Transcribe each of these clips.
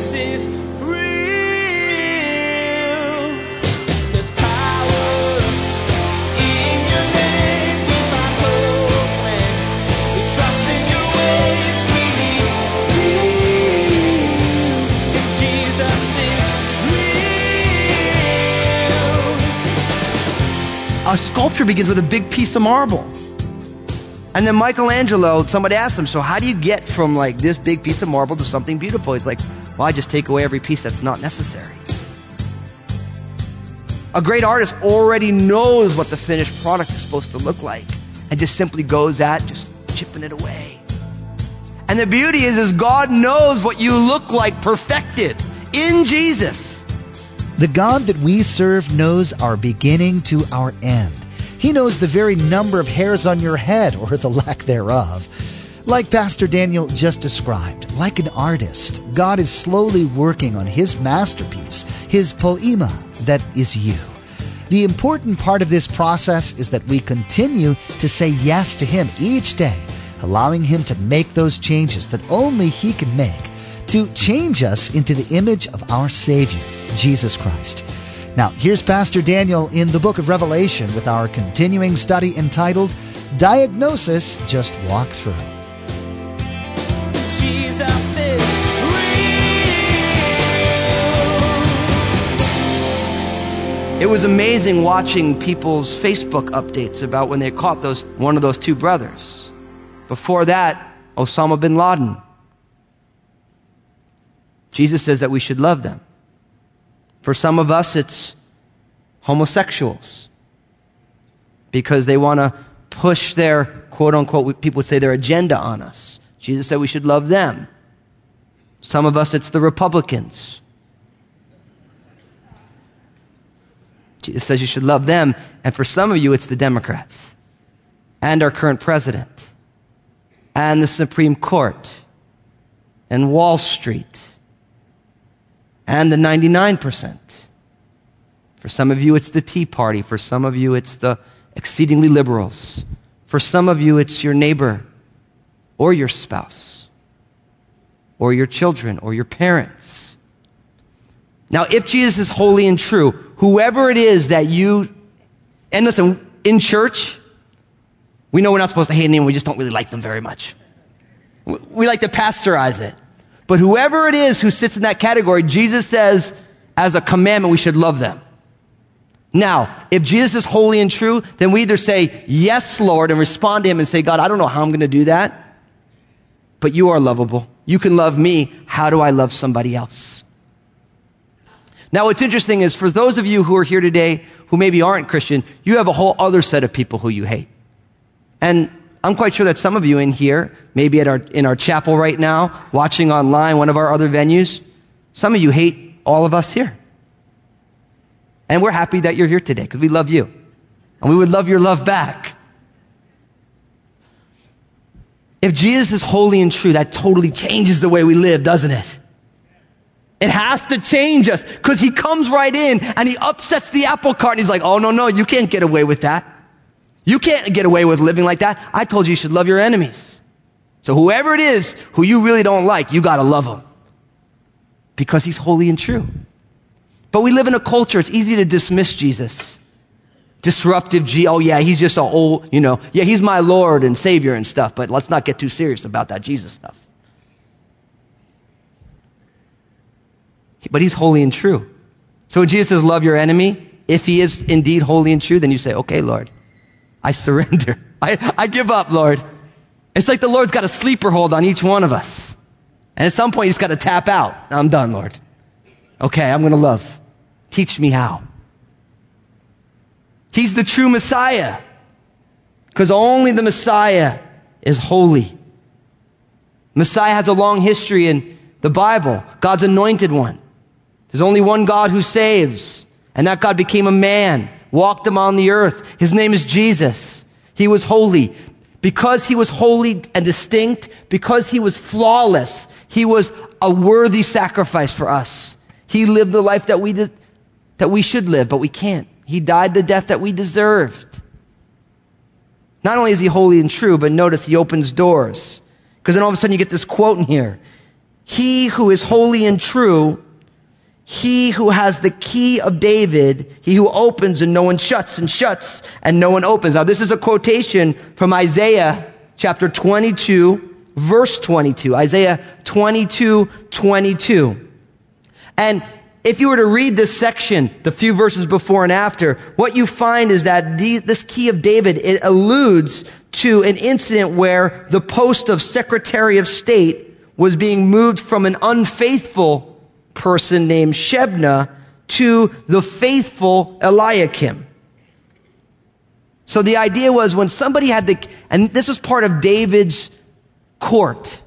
Jesus is real. There's power in your name. We find hope when we trust in your ways. We need real. If Jesus is real. A sculpture begins with a big piece of marble. And then Michelangelo, somebody asked him, so how do you get from like this big piece of marble to something beautiful? He's like, well, I just take away every piece that's not necessary. A great artist already knows what the finished product is supposed to look like and just simply goes at just chipping it away. And the beauty is God knows what you look like perfected in Jesus. The God that we serve knows our beginning to our end. He knows the very number of hairs on your head, or the lack thereof. Like Pastor Daniel just described, like an artist, God is slowly working on his masterpiece, his poema, that is you. The important part of this process is that we continue to say yes to him each day, allowing him to make those changes that only he can make, to change us into the image of our Savior, Jesus Christ. Now, here's Pastor Daniel in the book of Revelation with our continuing study entitled, Diagnosis, Just Walk Through. Jesus is real. It was amazing watching people's Facebook updates about when they caught one of those two brothers. Before that, Osama bin Laden. Jesus says that we should love them. For some of us, it's homosexuals because they want to push their, quote unquote, people would say their agenda on us. Jesus said we should love them. Some of us, it's the Republicans. Jesus says you should love them. And for some of you, it's the Democrats and our current president and the Supreme Court and Wall Street. And the 99%. For some of you, it's the Tea Party. For some of you, it's the exceedingly liberals. For some of you, it's your neighbor or your spouse or your children or your parents. Now, if Jesus is holy and true, whoever it is that you... And listen, in church, we know we're not supposed to hate anyone. We just don't really like them very much. We like to pasteurize it. But whoever it is who sits in that category, Jesus says, as a commandment, we should love them. Now, if Jesus is holy and true, then we either say, yes, Lord, and respond to him and say, God, I don't know how I'm going to do that, but you are lovable. You can love me. How do I love somebody else? Now, what's interesting is for those of you who are here today who maybe aren't Christian, you have a whole other set of people who you hate. And I'm quite sure that some of you in here, maybe in our chapel right now, watching online, one of our other venues, some of you hate all of us here. And we're happy that you're here today because we love you. And we would love your love back. If Jesus is holy and true, that totally changes the way we live, doesn't it? It has to change us because he comes right in and he upsets the apple cart and he's like, oh, no, you can't get away with that. You can't get away with living like that. I told you should love your enemies. So whoever it is who you really don't like, you got to love him because he's holy and true. But we live in a culture, it's easy to dismiss Jesus. Disruptive oh yeah, he's just an old, yeah, he's my Lord and Savior and stuff, but let's not get too serious about that Jesus stuff. But he's holy and true. So when Jesus says love your enemy, if he is indeed holy and true, then you say, okay, Lord, I surrender. I give up, Lord. It's like the Lord's got a sleeper hold on each one of us. And at some point, he's got to tap out. I'm done, Lord. Okay, I'm going to love. Teach me how. He's the true Messiah. Because only the Messiah is holy. Messiah has a long history in the Bible. God's anointed one. There's only one God who saves. And that God became a man. Walked him on the earth. His name is Jesus. He was holy. Because he was holy and distinct, because he was flawless, he was a worthy sacrifice for us. He lived the life that we should live, but we can't. He died the death that we deserved. Not only is he holy and true, but notice he opens doors. Because then all of a sudden you get this quote in here. He who is holy and true, he who has the key of David, he who opens and no one shuts, and shuts and no one opens. Now, this is a quotation from Isaiah chapter 22, verse 22. Isaiah 22, 22. And if you were to read this section, the few verses before and after, what you find is that this key of David, it alludes to an incident where the post of Secretary of State was being moved from an unfaithful person named Shebna to the faithful Eliakim. So the idea was when somebody had the, and this was part of David's court.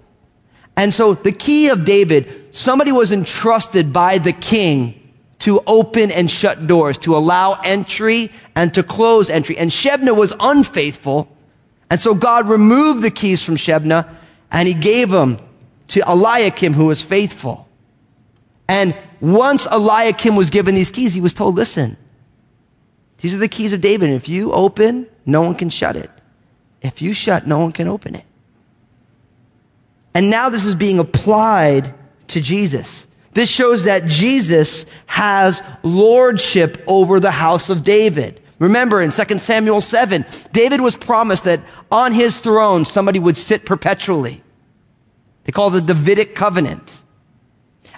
And so the key of David, somebody was entrusted by the king to open and shut doors, to allow entry and to close entry. And Shebna was unfaithful. And so God removed the keys from Shebna and he gave them to Eliakim, who was faithful. And once Eliakim was given these keys, he was told, listen, these are the keys of David. If you open, no one can shut it. If you shut, no one can open it. And now this is being applied to Jesus. This shows that Jesus has lordship over the house of David. Remember in 2 Samuel 7, David was promised that on his throne, somebody would sit perpetually. They call it the Davidic covenant.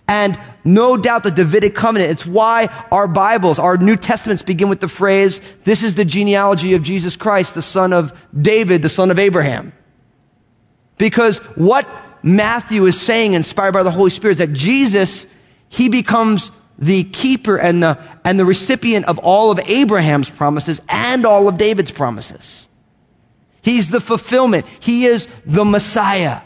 And no doubt the Davidic covenant, it's why our Bibles, our New Testaments begin with the phrase, this is the genealogy of Jesus Christ, the son of David, the son of Abraham. Because what Matthew is saying, inspired by the Holy Spirit, is that Jesus, he becomes the keeper and the recipient of all of Abraham's promises and all of David's promises. He's the fulfillment. He is the Messiah.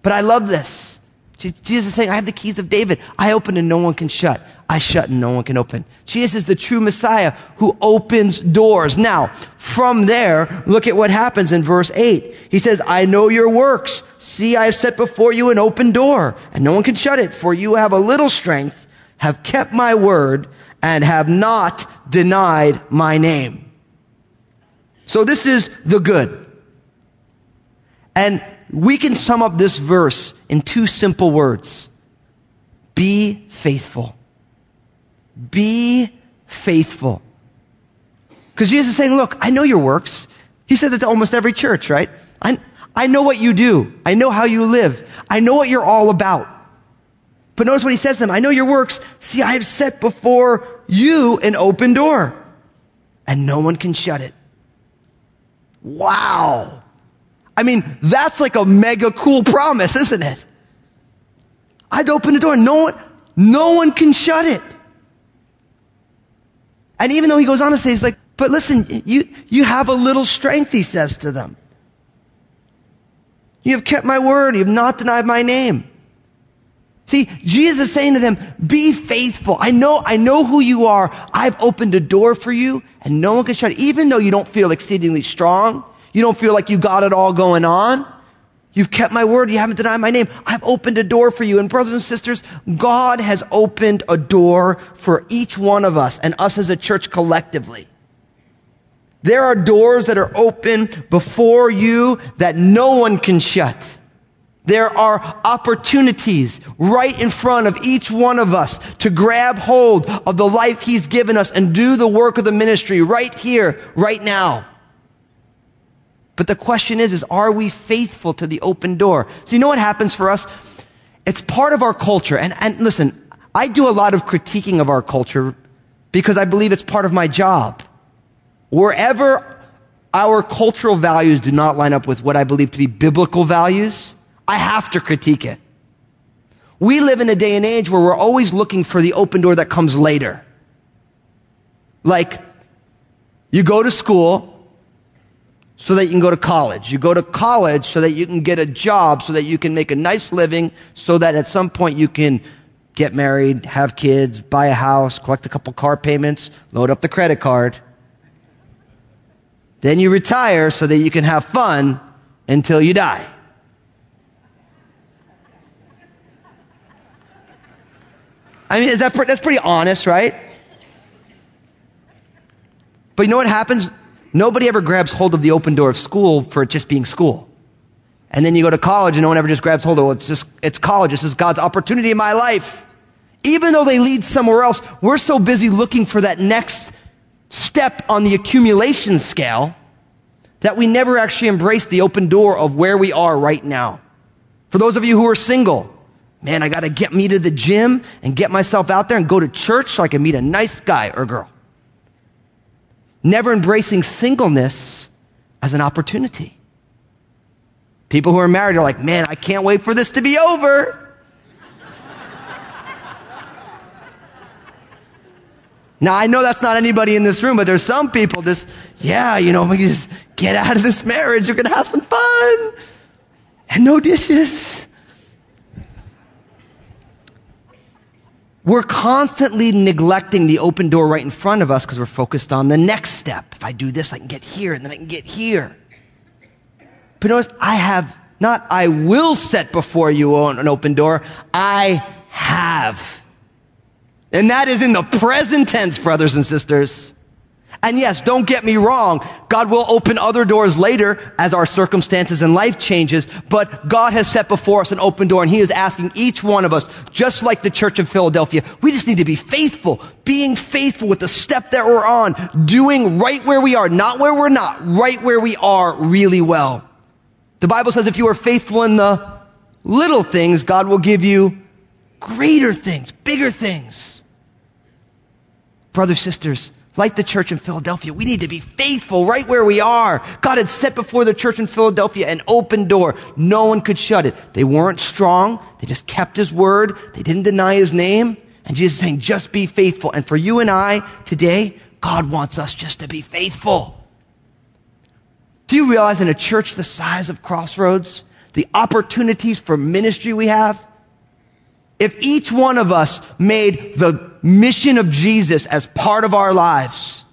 But I love this. Jesus is saying, I have the keys of David. I open and no one can shut. I shut and no one can open. Jesus is the true Messiah who opens doors. Now, from there, look at what happens in verse 8. He says, I know your works. See, I have set before you an open door, and no one can shut it. For you have a little strength, have kept my word, and have not denied my name. So this is the good. And we can sum up this verse in two simple words. Be faithful. Be faithful. Because Jesus is saying, look, I know your works. He said that to almost every church, right? I know what you do. I know how you live. I know what you're all about. But notice what he says to them. I know your works. See, I have set before you an open door, and no one can shut it. Wow. I mean, that's like a mega cool promise, isn't it? I'd open the door. No one can shut it. And even though he goes on to say, he's like, but listen, you have a little strength, he says to them. You have kept my word. You have not denied my name. See, Jesus is saying to them, be faithful. I know who you are. I've opened a door for you and no one can shut it. Even though you don't feel exceedingly strong, you don't feel like you got it all going on. You've kept my word. You haven't denied my name. I've opened a door for you. And brothers and sisters, God has opened a door for each one of us and us as a church collectively. There are doors that are open before you that no one can shut. There are opportunities right in front of each one of us to grab hold of the life he's given us and do the work of the ministry right here, right now. But the question is are we faithful to the open door? So you know what happens for us? It's part of our culture. And listen, I do a lot of critiquing of our culture because I believe it's part of my job. Wherever our cultural values do not line up with what I believe to be biblical values, I have to critique it. We live in a day and age where we're always looking for the open door that comes later. Like, you go to school so that you can go to college. You go to college so that you can get a job, so that you can make a nice living, so that at some point you can get married, have kids, buy a house, collect a couple car payments, load up the credit card. Then you retire so that you can have fun until you die. I mean, that's pretty honest, right? But you know what happens? Nobody ever grabs hold of the open door of school for it just being school. And then you go to college and no one ever just grabs hold of it. It's college. This is God's opportunity in my life. Even though they lead somewhere else, we're so busy looking for that next step on the accumulation scale that we never actually embrace the open door of where we are right now. For those of you who are single, man, I got to get me to the gym and get myself out there and go to church so I can meet a nice guy or girl. Never embracing singleness as an opportunity. People who are married are like, man, I can't wait for this to be over. Now, I know that's not anybody in this room, but there's some people just, we just get out of this marriage. You're going to have some fun and no dishes. We're constantly neglecting the open door right in front of us because we're focused on the next step. If I do this, I can get here, and then I can get here. But notice, I will set before you an open door. I have. And that is in the present tense, brothers and sisters. And yes, don't get me wrong. God will open other doors later as our circumstances and life changes. But God has set before us an open door, and he is asking each one of us, just like the church of Philadelphia, we just need to be faithful, being faithful with the step that we're on, doing right where we are, not where we're not, right where we are really well. The Bible says if you are faithful in the little things, God will give you greater things, bigger things. Brothers, sisters, like the church in Philadelphia, we need to be faithful right where we are. God had set before the church in Philadelphia an open door. No one could shut it. They weren't strong. They just kept his word. They didn't deny his name. And Jesus is saying, just be faithful. And for you and I today, God wants us just to be faithful. Do you realize in a church the size of Crossroads, the opportunities for ministry we have? If each one of us made the mission of Jesus as part of our lives,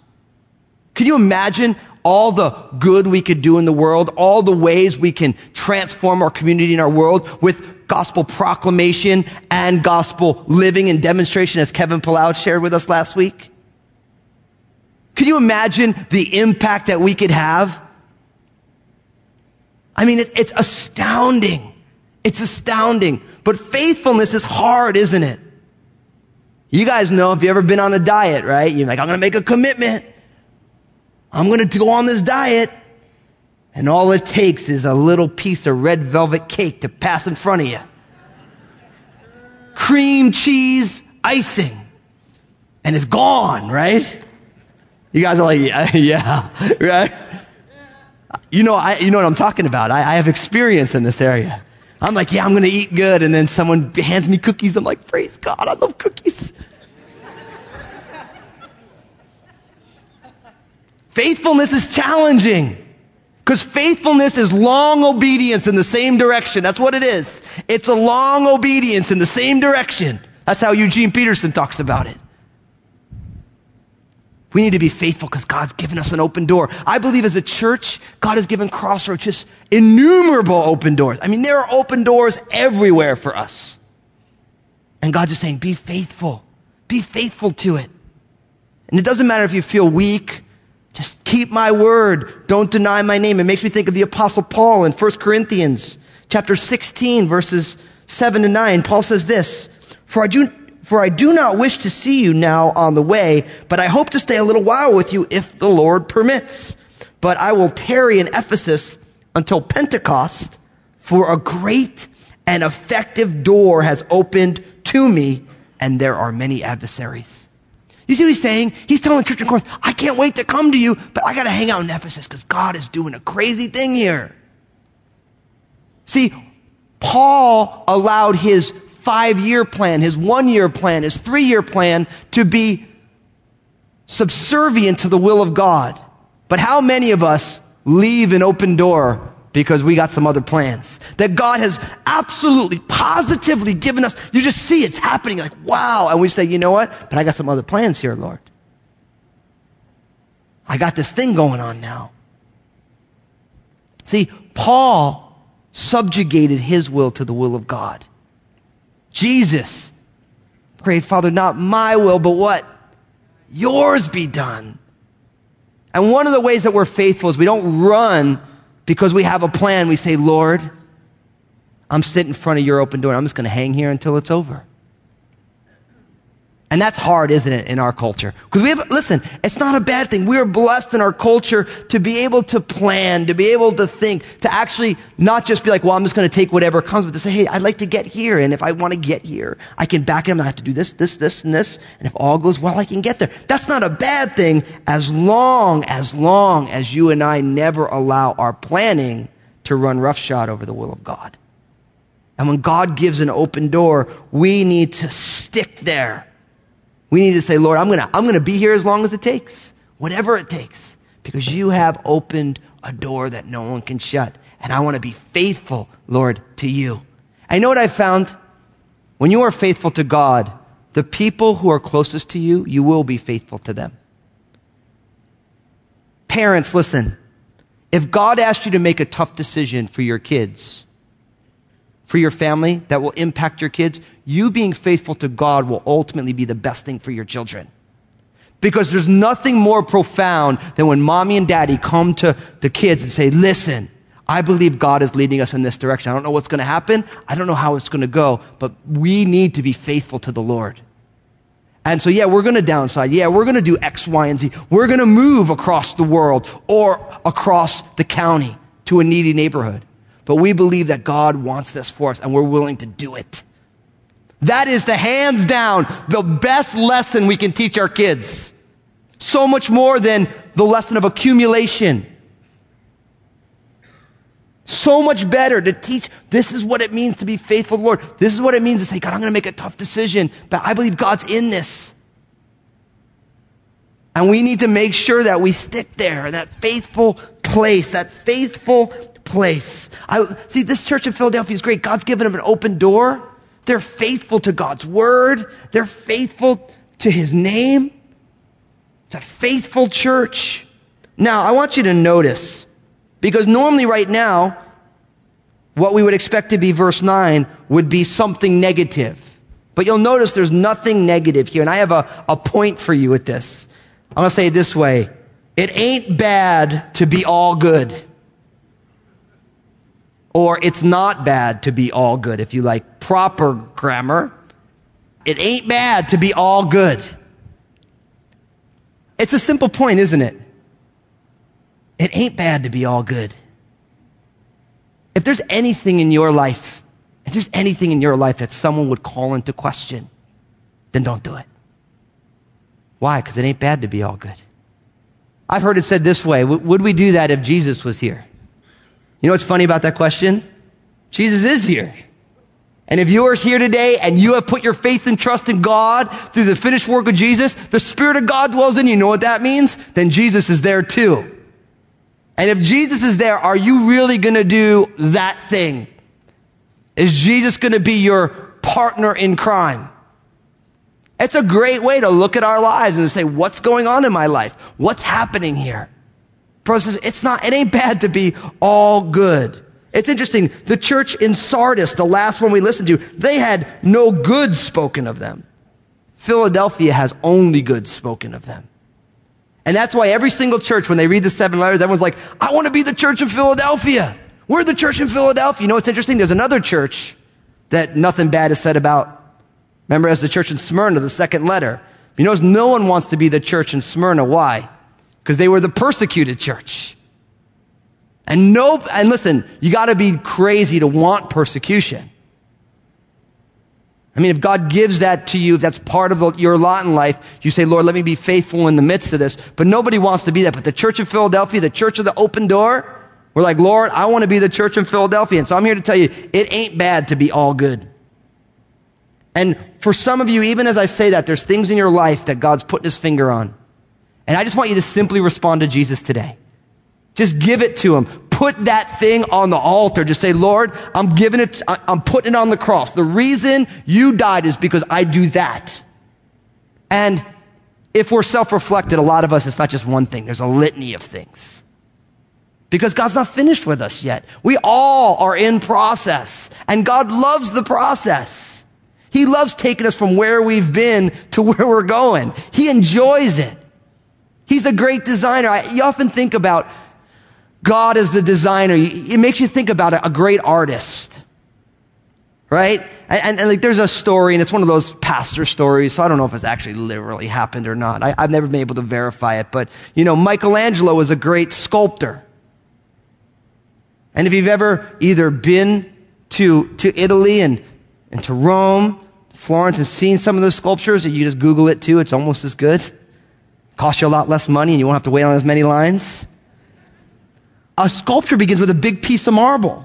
can you imagine all the good we could do in the world, all the ways we can transform our community and our world with gospel proclamation and gospel living and demonstration, as Kevin Palau shared with us last week? Can you imagine the impact that we could have? I mean, it's astounding. It's astounding. But faithfulness is hard, isn't it? You guys know, if you've ever been on a diet, right? You're like, I'm going to make a commitment. I'm going to go on this diet. And all it takes is a little piece of red velvet cake to pass in front of you. Cream cheese icing. And it's gone, right? You guys are like, yeah, right? You know what I'm talking about. I have experience in this area. I'm like, yeah, I'm going to eat good. And then someone hands me cookies. I'm like, praise God, I love cookies. Faithfulness is challenging because faithfulness is long obedience in the same direction. That's what it is. It's a long obedience in the same direction. That's how Eugene Peterson talks about it. We need to be faithful because God's given us an open door. I believe as a church, God has given Crossroads just innumerable open doors. I mean, there are open doors everywhere for us. And God's just saying, be faithful. Be faithful to it. And it doesn't matter if you feel weak. Just keep my word. Don't deny my name. It makes me think of the Apostle Paul in 1 Corinthians chapter 16, verses 7 to 9. Paul says this, For I do not wish to see you now on the way, but I hope to stay a little while with you if the Lord permits. But I will tarry in Ephesus until Pentecost, for a great and effective door has opened to me, and there are many adversaries. You see what he's saying? He's telling the church in Corinth, I can't wait to come to you, but I got to hang out in Ephesus because God is doing a crazy thing here. See, Paul allowed his 5-year plan, his 1-year plan, his 3-year plan to be subservient to the will of God. But how many of us leave an open door because we got some other plans that God has absolutely, positively given us? You just see it's happening like, wow. And we say, you know what? But I got some other plans here, Lord. I got this thing going on now. See, Paul subjugated his will to the will of God. Jesus prayed, Father, not my will, but what? Yours be done. And one of the ways that we're faithful is we don't run because we have a plan. We say, Lord, I'm sitting in front of your open door, and I'm just going to hang here until it's over. And that's hard, isn't it, in our culture? Because we have, listen, it's not a bad thing. We are blessed in our culture to be able to plan, to be able to think, to actually not just be like, well, I'm just going to take whatever comes, but to say, hey, I'd like to get here. And if I want to get here, I can back it up. I have to do this, this, this, and this. And if all goes well, I can get there. That's not a bad thing as long as you and I never allow our planning to run roughshod over the will of God. And when God gives an open door, we need to stick there. We need to say, Lord, I'm gonna be here as long as it takes, whatever it takes, because you have opened a door that no one can shut. And I want to be faithful, Lord, to you. I know what I found. When you are faithful to God, the people who are closest to you, you will be faithful to them. Parents, listen. If God asked you to make a tough decision for your kids, for your family, that will impact your kids, you being faithful to God will ultimately be the best thing for your children. Because there's nothing more profound than when mommy and daddy come to the kids and say, listen, I believe God is leading us in this direction. I don't know what's going to happen. I don't know how it's going to go, but we need to be faithful to the Lord. And so, yeah, we're going to downsize. Yeah, we're going to do X, Y, and Z. We're going to move across the world or across the county to a needy neighborhood. But we believe that God wants this for us, and we're willing to do it. That is the hands down, the best lesson we can teach our kids. So much more than the lesson of accumulation. So much better to teach, this is what it means to be faithful to the Lord. This is what it means to say, God, I'm going to make a tough decision, but I believe God's in this. And we need to make sure that we stick there in that faithful place, that faithful place. See, this church in Philadelphia is great. God's given them an open door. They're faithful to God's word. They're faithful to his name. It's a faithful church. Now, I want you to notice, because normally right now, what we would expect to be verse 9 would be something negative. But you'll notice there's nothing negative here. And I have a point for you with this. I'm going to say it this way. It ain't bad to be all good. Or it's not bad to be all good. If you like proper grammar, it ain't bad to be all good. It's a simple point, isn't it? It ain't bad to be all good. If there's anything in your life, that someone would call into question, then don't do it. Why? Because it ain't bad to be all good. I've heard it said this way, would we do that if Jesus was here? You know what's funny about that question? Jesus is here. And if you are here today and you have put your faith and trust in God through the finished work of Jesus, the Spirit of God dwells in you. You know what that means? Then Jesus is there too. And if Jesus is there, are you really going to do that thing? Is Jesus going to be your partner in crime? It's a great way to look at our lives and to say, what's going on in my life? What's happening here? Process. It ain't bad to be all good. It's interesting. The church in Sardis, the last one we listened to, they had no good spoken of them. Philadelphia has only good spoken of them. And that's why every single church, when they read the 7 letters, everyone's like, I want to be the church in Philadelphia. We're the church in Philadelphia. You know, it's interesting. There's another church that nothing bad is said about. Remember, as the church in Smyrna, the 2nd letter. You notice no one wants to be the church in Smyrna. Why? Because they were the persecuted church. And listen, you got to be crazy to want persecution. I mean, if God gives that to you, if that's part of your lot in life, you say, Lord, let me be faithful in the midst of this. But nobody wants to be that. But the church of Philadelphia, the church of the open door, we're like, Lord, I want to be the church in Philadelphia. And so I'm here to tell you, it ain't bad to be all good. And for some of you, even as I say that, there's things in your life that God's putting his finger on. And I just want you to simply respond to Jesus today. Just give it to him. Put that thing on the altar. Just say, Lord, I'm putting it on the cross. The reason you died is because I do that. And if we're self-reflected, a lot of us, it's not just one thing. There's a litany of things. Because God's not finished with us yet. We all are in process. And God loves the process. He loves taking us from where we've been to where we're going. He enjoys it. He's a great designer. You often think about God as the designer. It makes you think about a great artist. right? And like there's a story, and it's one of those pastor stories, so I don't know if it's actually literally happened or not. I've never been able to verify it, but you know, Michelangelo was a great sculptor. And if you've ever either been to Italy and to Rome, Florence, and seen some of those sculptures, or you just Google it too, it's almost as good. Cost you a lot less money and you won't have to wait on as many lines. A sculpture begins with a big piece of marble.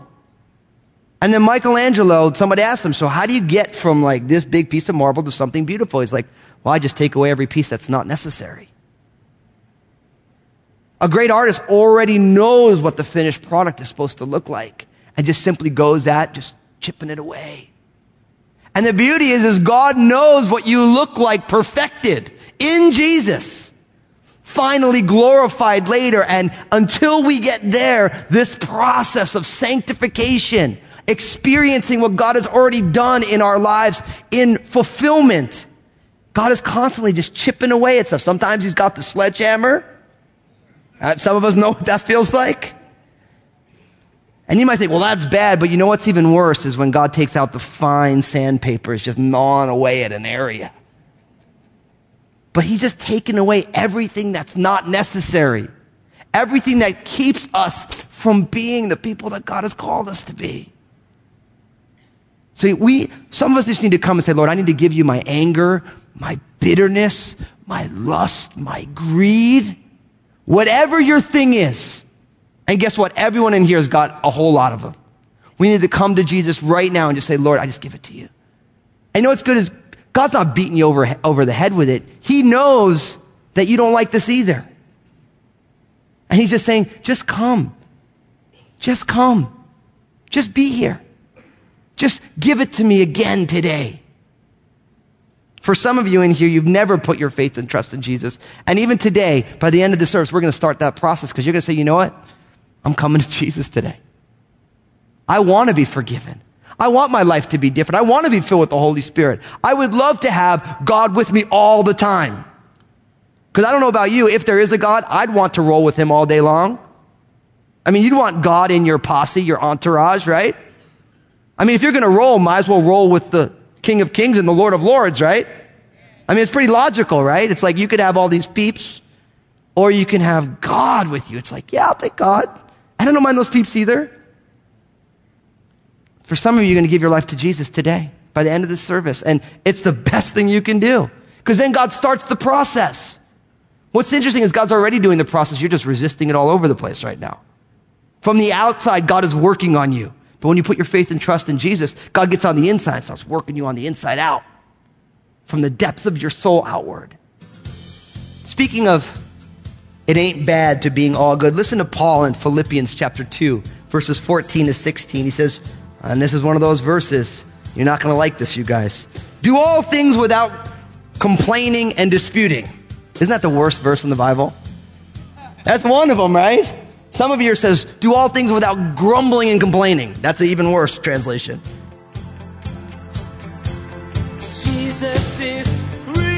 And then Michelangelo, somebody asked him, so how do you get from like this big piece of marble to something beautiful? He's like, well, I just take away every piece that's not necessary. A great artist already knows what the finished product is supposed to look like and just simply goes at just chipping it away. And the beauty is God knows what you look like perfected in Jesus, finally glorified later. And until we get there, this process of sanctification, experiencing what God has already done in our lives in fulfillment, God is constantly just chipping away at stuff. Sometimes he's got the sledgehammer. Some of us know what that feels like. And you might think, well, that's bad, but you know what's even worse is when God takes out the fine sandpaper, it's just gnawing away at an area. But he's just taking away everything that's not necessary, everything that keeps us from being the people that God has called us to be. So some of us just need to come and say, Lord, I need to give you my anger, my bitterness, my lust, my greed, whatever your thing is. And guess what? Everyone in here has got a whole lot of them. We need to come to Jesus right now and just say, Lord, I just give it to you. And you know what's good is God's not beating you over the head with it. He knows that you don't like this either. And he's just saying, just come. Just come. Just be here. Just give it to me again today. For some of you in here, you've never put your faith and trust in Jesus. And even today, by the end of the service, we're going to start that process because you're going to say, you know what? I'm coming to Jesus today. I want to be forgiven. I want my life to be different. I want to be filled with the Holy Spirit. I would love to have God with me all the time. Because I don't know about you, if there is a God, I'd want to roll with him all day long. I mean, you'd want God in your posse, your entourage, right? I mean, if you're going to roll, might as well roll with the King of Kings and the Lord of Lords, right? I mean, it's pretty logical, right? It's like you could have all these peeps, or you can have God with you. It's like, yeah, I'll take God. And I don't mind those peeps either. For some of you, you're going to give your life to Jesus today by the end of this service. And it's the best thing you can do because then God starts the process. What's interesting is God's already doing the process. You're just resisting it all over the place right now. From the outside, God is working on you. But when you put your faith and trust in Jesus, God gets on the inside and starts working you on the inside out, from the depths of your soul outward. Speaking of it ain't bad to being all good, listen to Paul in Philippians chapter 2, verses 14 to 16. He says, and this is one of those verses. You're not going to like this, you guys. Do all things without complaining and disputing. Isn't that the worst verse in the Bible? That's one of them, right? Some of you says, do all things without grumbling and complaining. That's an even worse translation. Jesus is real.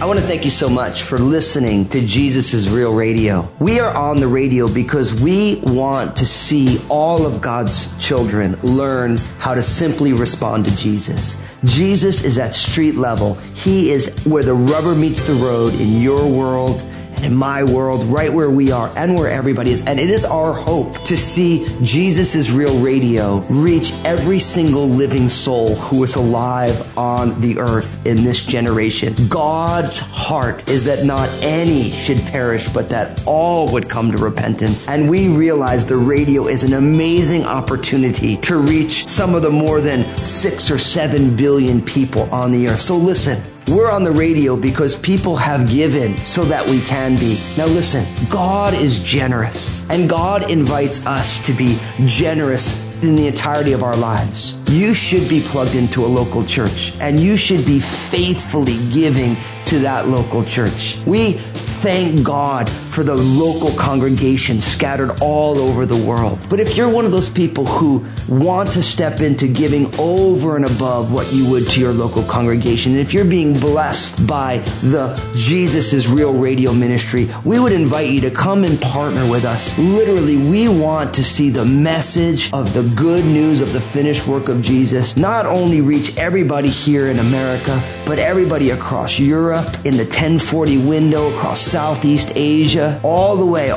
I want to thank you so much for listening to Jesus is Real Radio. We are on the radio because we want to see all of God's children learn how to simply respond to Jesus. Jesus is at street level. He is where the rubber meets the road in your world and in my world, right where we are and where everybody is. And it is our hope to see Jesus is Real Radio reach every single living soul who is alive on the earth in this generation. God's heart is that not any should perish, but that all would come to repentance. And we realize the radio is an amazing opportunity to reach some of the more than 6 or 7 billion people on the earth. So listen. We're on the radio because people have given so that we can be. Now listen, God is generous, and God invites us to be generous in the entirety of our lives. You should be plugged into a local church, and you should be faithfully giving to that local church. We thank God for the local congregation scattered all over the world. But if you're one of those people who want to step into giving over and above what you would to your local congregation, and if you're being blessed by the Jesus is Real Radio ministry, we would invite you to come and partner with us. Literally, we want to see the message of the good news of the finished work of Jesus not only reach everybody here in America, but everybody across Europe, in the 1040 window, across Southeast Asia, all the way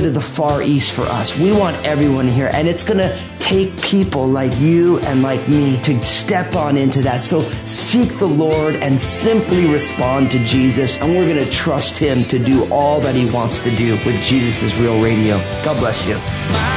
to the Far East for us. We want everyone here, and it's going to take people like you and like me to step on into that. So seek the Lord and simply respond to Jesus, and we're going to trust Him to do all that He wants to do with Jesus is Real Radio. God bless you.